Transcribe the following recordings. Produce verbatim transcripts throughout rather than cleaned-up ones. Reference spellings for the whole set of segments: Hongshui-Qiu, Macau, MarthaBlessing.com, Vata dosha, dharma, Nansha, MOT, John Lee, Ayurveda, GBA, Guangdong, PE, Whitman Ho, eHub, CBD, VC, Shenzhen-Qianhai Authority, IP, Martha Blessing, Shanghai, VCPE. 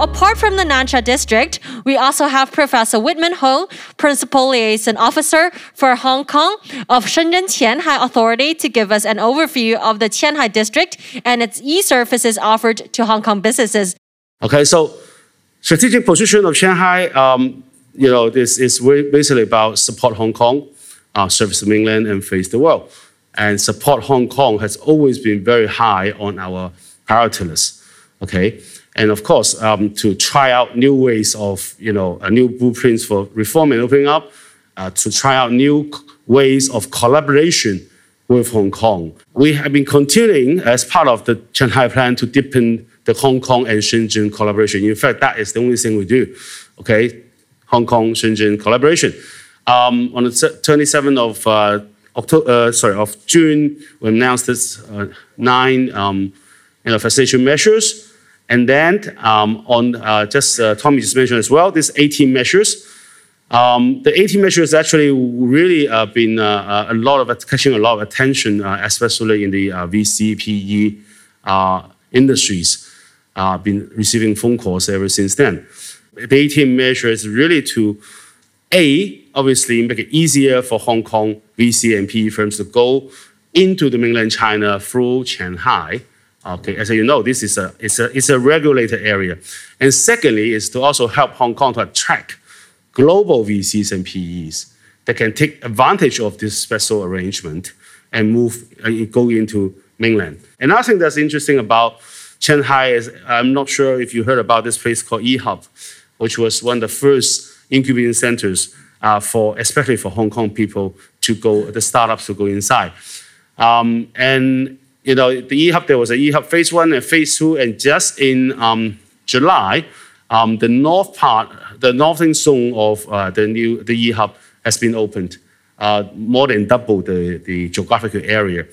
So apart from the Nansha district, we also have Professor Whitman Ho, Principal Liaison Officer for Hong Kong of Shenzhen-Qianhai Authority, to give us an overview of the Qianhai district and its e-services offered to Hong Kong businesses. Okay, so strategic position of Shanghai, um, you know, this is basically about support Hong Kong, uh, service the mainland, and face the world. And support Hong Kong has always been very high on our priority list. Okay, and of course, um, to try out new ways of, you know, uh, new blueprints for reform and opening up, uh, to try out new ways of collaboration with Hong Kong. We have been continuing as part of the Qianhai plan to deepen the Hong Kong and Shenzhen collaboration. In fact, that is the only thing we do. Okay, Hong Kong-Shenzhen collaboration. Um, on the twenty-seventh of uh, October, uh, sorry, of June, we announced this uh, nine um, you know, facilitation measures, and then um, on uh, just uh, Tommy just mentioned as well, these eighteen measures. Um, the eighteen measures actually really uh, been uh, a lot of catching a lot of attention, uh, especially in the uh, V C P E uh, industries. Uh, been receiving phone calls ever since then. The eighteen measures really to A, obviously make it easier for Hong Kong V C and P E firms to go into the mainland China through Qianhai. Okay, as you know, this is a it's a it's a regulated area. And secondly, is to also help Hong Kong to attract global V Cs and P Es that can take advantage of this special arrangement and move and go into mainland. Another thing that's interesting about Qianhai is, I'm not sure if you heard about this place called eHub, which was one of the first incubating centers uh, for, especially for Hong Kong people to go, the startups to go inside. Um, and, you know, the eHub, there was an eHub phase one and phase two, and just in um, July, um, the north part, the northern zone of uh, the new, the eHub has been opened, uh, more than double the, the geographical area.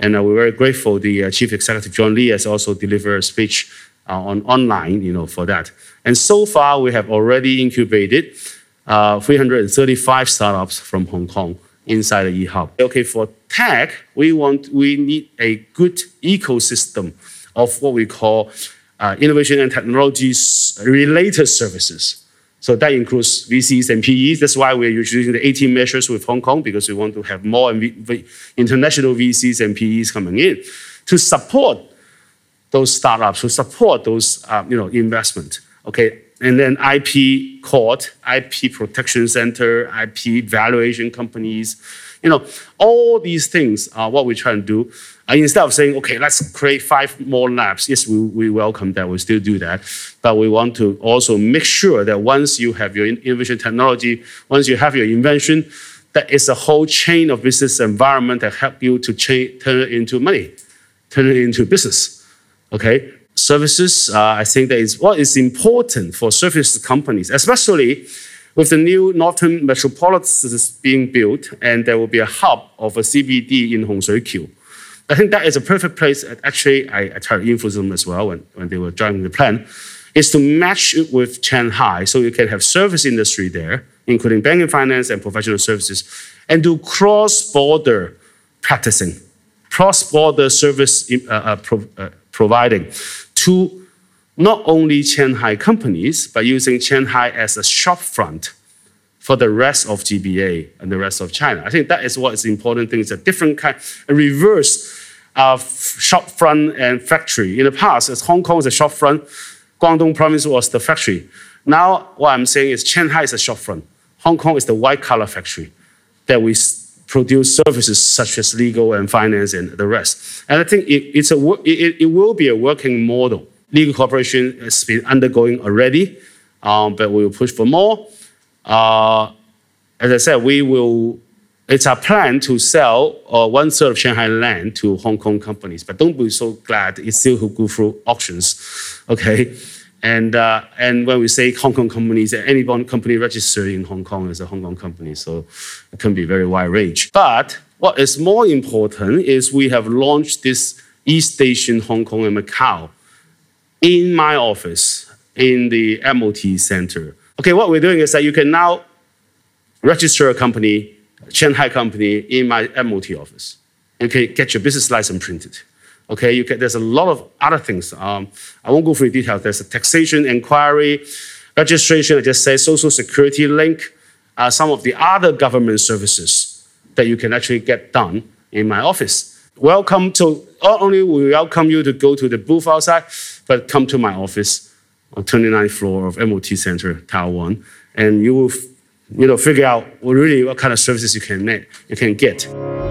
And uh, we're very grateful. The uh, Chief Executive, John Lee, has also delivered a speech uh, on online, you know, for that. And so far, we have already incubated uh, three hundred thirty-five startups from Hong Kong inside the eHub. Okay, for tech, we want, we need a good ecosystem of what we call uh, innovation and technology-related services. So that includes V Cs and P Es. That's why we're using the eighteen measures with Hong Kong, because we want to have more international V Cs and P Es coming in to support those startups, to support those uh, you know, investment. Okay, and then I P court, I P protection center, I P valuation companies, you know, all these things are what we're trying to do. And instead of saying, okay, let's create five more labs. Yes, we, we welcome that. We still do that. But we want to also make sure that once you have your innovation technology, once you have your invention, that is a whole chain of business environment that help you to cha- turn it into money, turn it into business. Okay, services, uh, I think that is what is important for service companies, especially with the new northern metropolis being built, and there will be a hub of a C B D in Hongshui-Qiu. I think that is a perfect place. Actually, I, I tried to influence them as well when, when they were driving the plan, is to match it with Shanghai, so you can have service industry there, including banking, finance, and professional services, and do cross-border practicing, cross-border service uh, uh, pro, uh, providing to not only Shanghai companies, but using Shanghai as a shopfront for the rest of G B A and the rest of China. I think that is what is important thing. It's a different kind, a reverse uh, shopfront and factory. In the past, as Hong Kong was a shopfront, Guangdong province was the factory. Now, what I'm saying is Shanghai is a shopfront. Hong Kong is the white-collar factory that we produce services such as legal and finance and the rest. And I think it, it's a, it, it will be a working model. Legal cooperation has been undergoing already, um, but we will push for more. Uh, as I said, we will, it's our plan to sell uh, one third of Shanghai land to Hong Kong companies, but don't be so glad it still will go through auctions, okay? And uh, and when we say Hong Kong companies, any company registered in Hong Kong is a Hong Kong company, so it can be very wide range. But what is more important is we have launched this e-station Hong Kong and Macau in my office, in the M O T center. Okay, what we're doing is that you can now register a company, a Shanghai company, in my M O T office. Okay, get your business license printed. Okay, you can, there's a lot of other things. Um, I won't go through the details. There's a taxation inquiry, registration, I just say social security link, uh, some of the other government services that you can actually get done in my office. Welcome to, not only we welcome you to go to the booth outside, but come to my office on twenty-ninth floor of M O T Center, Taiwan, and you will you know, figure out really what kind of services you can, you can get.